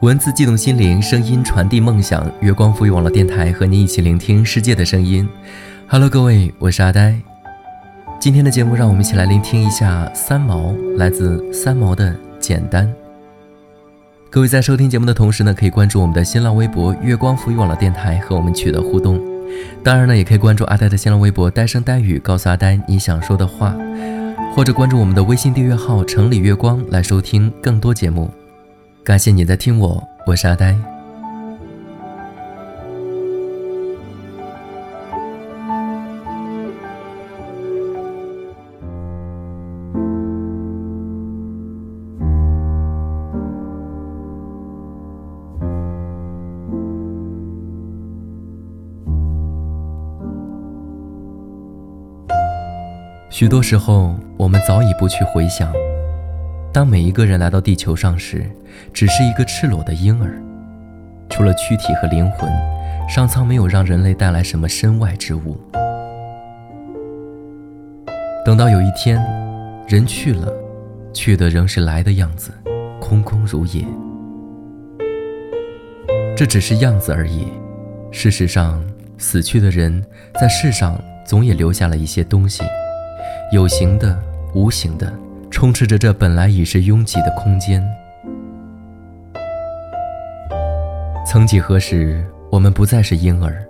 文字悸动心灵，声音传递梦想。月光赋予网络电台和您一起聆听世界的声音。Hello， 各位，我是阿呆。今天的节目，让我们一起来聆听一下三毛，来自三毛的《简单》。各位在收听节目的同时呢，可以关注我们的新浪微博“月光赋予网络电台”和我们取得互动。当然呢，也可以关注阿呆的新浪微博“呆声呆语”，告诉阿呆你想说的话，或者关注我们的微信订阅号“城里月光”来收听更多节目。感谢你在听我，我是阿呆。许多时候，我们早已不去回想。当每一个人来到地球上时，只是一个赤裸的婴儿，除了躯体和灵魂，上苍没有让人类带来什么身外之物。等到有一天，人去了，去的仍是来的样子，空空如也。这只是样子而已。事实上，死去的人在世上总也留下了一些东西，有形的，无形的，充斥着这本来已是拥挤的空间。曾几何时，我们不再是婴儿，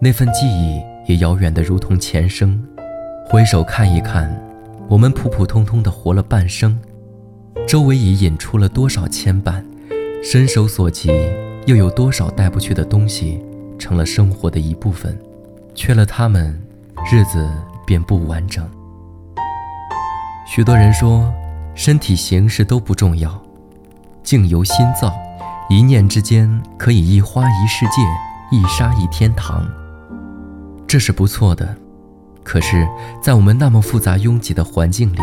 那份记忆也遥远的如同前生。回首看一看，我们普普通通的活了半生，周围已引出了多少牵绊，伸手所及又有多少带不去的东西，成了生活的一部分。缺了它们，日子便不完整。许多人说，身体形式都不重要，境由心造，一念之间可以一花一世界，一沙一天堂。这是不错的，可是在我们那么复杂拥挤的环境里，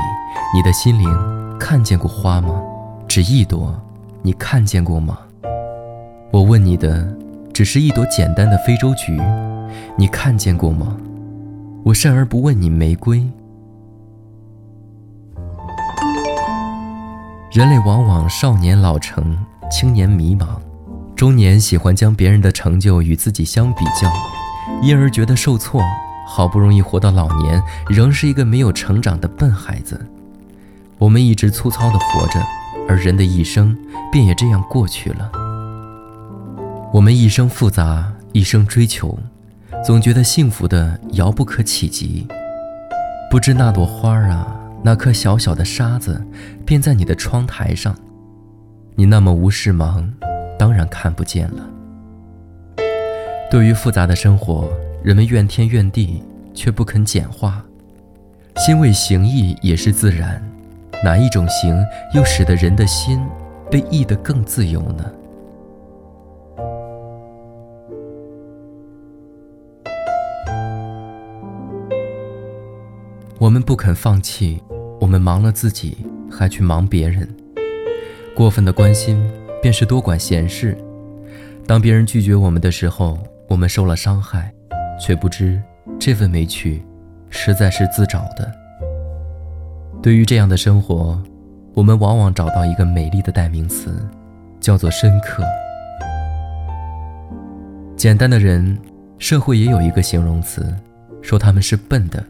你的心灵看见过花吗？只一朵，你看见过吗？我问你的只是一朵简单的非洲菊，你看见过吗？我甚而不问你玫瑰。人类往往少年老成，青年迷茫，中年喜欢将别人的成就与自己相比较，因而觉得受挫，好不容易活到老年，仍是一个没有成长的笨孩子。我们一直粗糙地活着，而人的一生便也这样过去了。我们一生复杂，一生追求，总觉得幸福的遥不可企及，不知那朵花啊，那颗小小的沙子便在你的窗台上，你那么无事忙，当然看不见了。对于复杂的生活，人们怨天怨地，却不肯简化。心为形役也是自然，哪一种形又使得人的心被役得更自由呢？我们不肯放弃，我们忙了自己，还去忙别人。过分的关心便是多管闲事。当别人拒绝我们的时候，我们受了伤害，却不知这份委屈实在是自找的。对于这样的生活，我们往往找到一个美丽的代名词，叫做深刻。简单的人，社会也有一个形容词，说他们是笨的。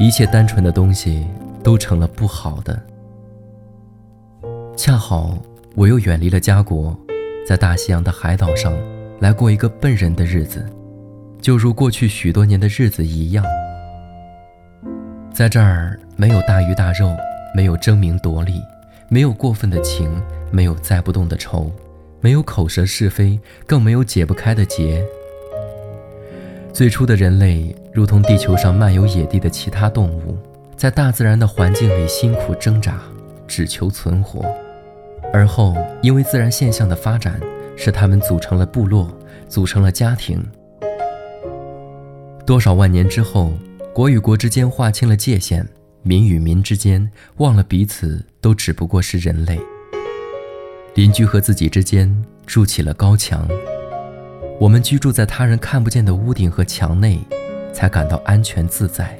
一切单纯的东西都成了不好的。恰好我又远离了家国，在大西洋的海岛上来过一个笨人的日子，就如过去许多年的日子一样。在这儿没有大鱼大肉，没有争名夺利，没有过分的情，没有载不动的仇，没有口舌是非，更没有解不开的结。最初的人类如同地球上漫游野地的其他动物，在大自然的环境里辛苦挣扎，只求存活。而后因为自然现象的发展，使他们组成了部落，组成了家庭。多少万年之后，国与国之间划清了界限，民与民之间忘了彼此都只不过是人类。邻居和自己之间筑起了高墙，我们居住在他人看不见的屋顶和墙内，才感到安全自在。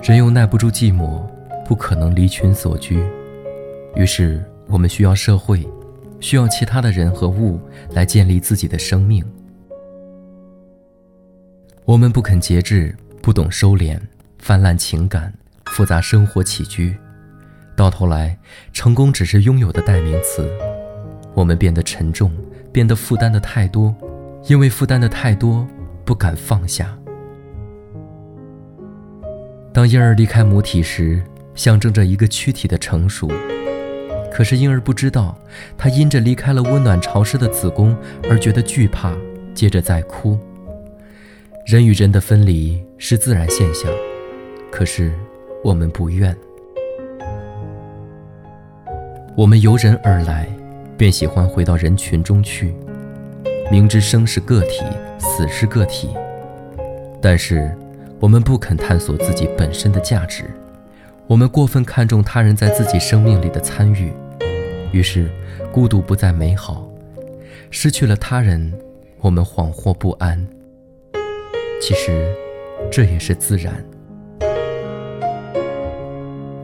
人又耐不住寂寞，不可能离群所居，于是我们需要社会，需要其他的人和物来建立自己的生命。我们不肯节制，不懂收敛，泛滥情感，复杂生活起居，到头来成功只是拥有的代名词。我们变得沉重，变得负担的太多，因为负担的太多，不敢放下。当婴儿离开母体时，象征着一个躯体的成熟，可是婴儿不知道，他因着离开了温暖潮湿的子宫而觉得惧怕，接着再哭。人与人的分离是自然现象，可是我们不愿。我们由人而来，便喜欢回到人群中去，明知生是个体，死是个体，但是我们不肯探索自己本身的价值。我们过分看重他人在自己生命里的参与，于是孤独不再美好，失去了他人，我们惶惑不安。其实这也是自然。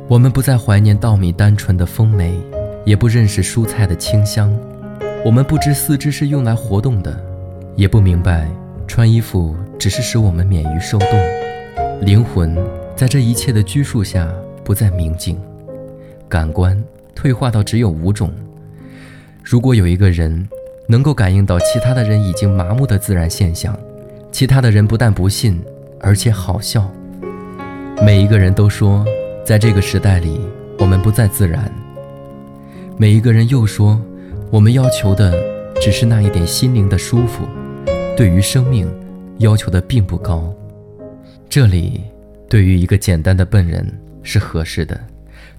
我们不再怀念稻米单纯的丰美，也不认识蔬菜的清香。我们不知四肢是用来活动的，也不明白穿衣服只是使我们免于受冻。灵魂在这一切的拘束下不再明净，感官退化到只有5种。如果有一个人能够感应到其他的人已经麻木的自然现象，其他的人不但不信，而且好笑。每一个人都说，在这个时代里，我们不再自然。每一个人又说，我们要求的只是那一点心灵的舒服，对于生命要求的并不高。这里对于一个简单的笨人是合适的，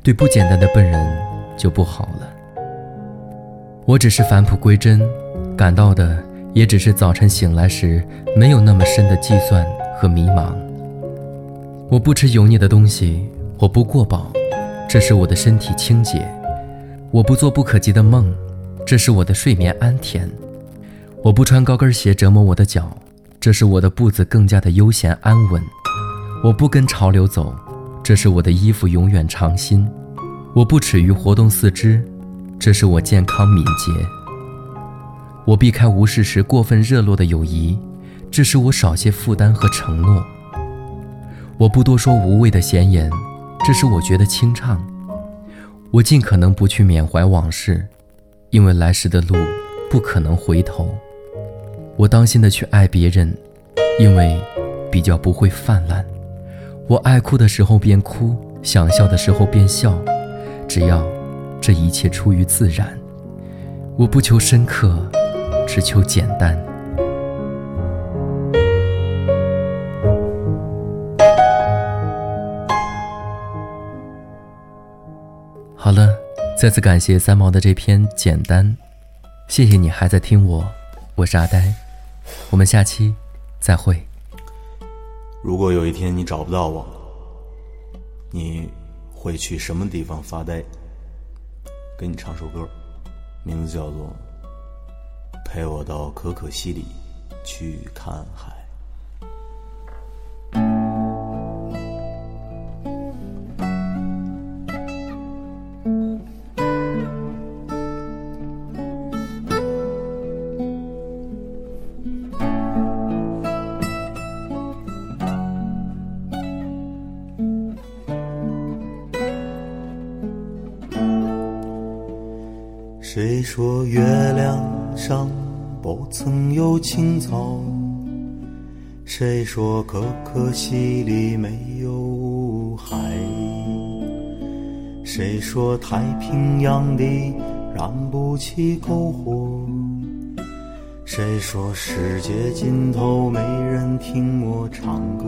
对不简单的笨人就不好了。我只是返璞归真，感到的也只是早晨醒来时没有那么深的计算和迷茫。我不吃油腻的东西，我不过饱，这是我的身体清洁。我不做不可及的梦，这是我的睡眠安恬。我不穿高跟鞋折磨我的脚，这是我的步子更加的悠闲安稳。我不跟潮流走，这是我的衣服永远长新。我不耻于活动四肢，这是我健康敏捷。我避开无事时过分热络的友谊，这是我少些负担和承诺。我不多说无谓的闲言，这是我觉得清畅。我尽可能不去缅怀往事，因为来时的路不可能回头。我当心地去爱别人，因为比较不会泛滥。我爱哭的时候便哭，想笑的时候便笑，只要这一切出于自然。我不求深刻，只求简单。好了，再次感谢三毛的这篇简单，谢谢你还在听我，我是阿呆，我们下期再会。如果有一天你找不到我，你会去什么地方发呆？给你唱首歌，名字叫做《陪我到可可西里去看海》。谁说月亮上不曾有青草？谁说可可西里没有海？谁说太平洋里燃不起篝火？谁说世界尽头没人听我唱歌？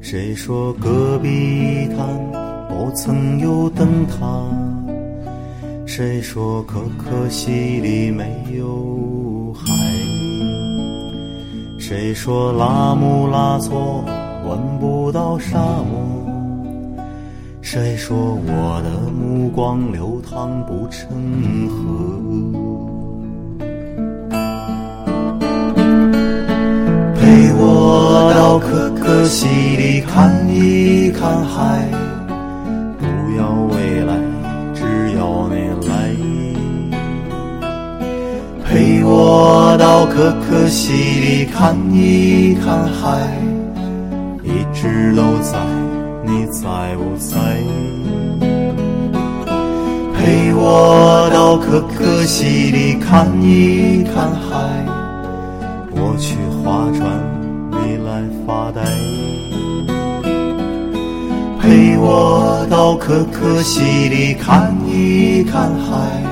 谁说戈壁滩不曾有灯塔？谁说可可西里没有海？谁说拉姆拉措闻不到沙漠？谁说我的目光流淌不成河？陪我到可可西里看一看海，到可可西里看一看海，一直都在，你在不在？陪我到可可西里看一看海，我去划船，你来发呆。陪我到可可西里看一看海。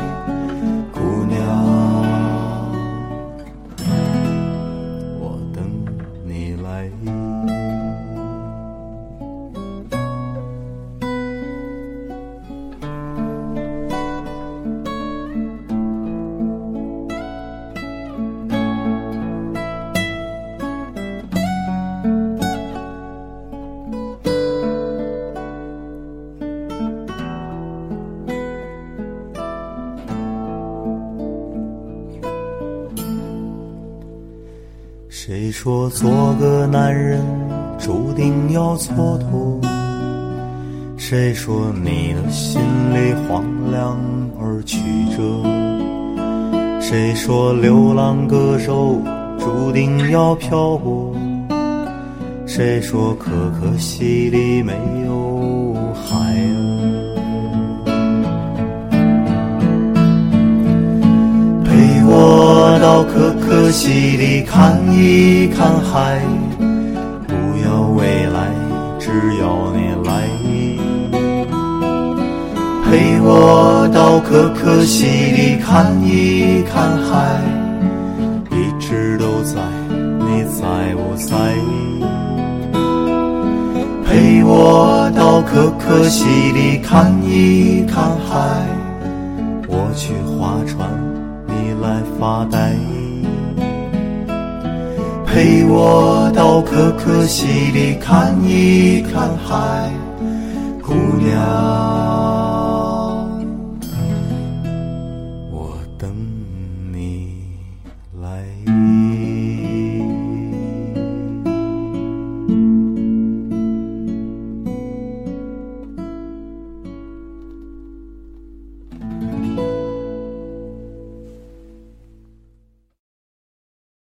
谁说做个男人注定要蹉跎？谁说你的心里荒凉而曲折？谁说流浪歌手注定要漂泊？谁说可可西里没有海啊？陪我到可可西里看一看海，不要未来，只要你来。陪我到可可西里看一看海，一直都在，你在不在？陪我到可可西里看一看海，我去划船，你来发呆。陪我到可可西里看一看海，姑娘。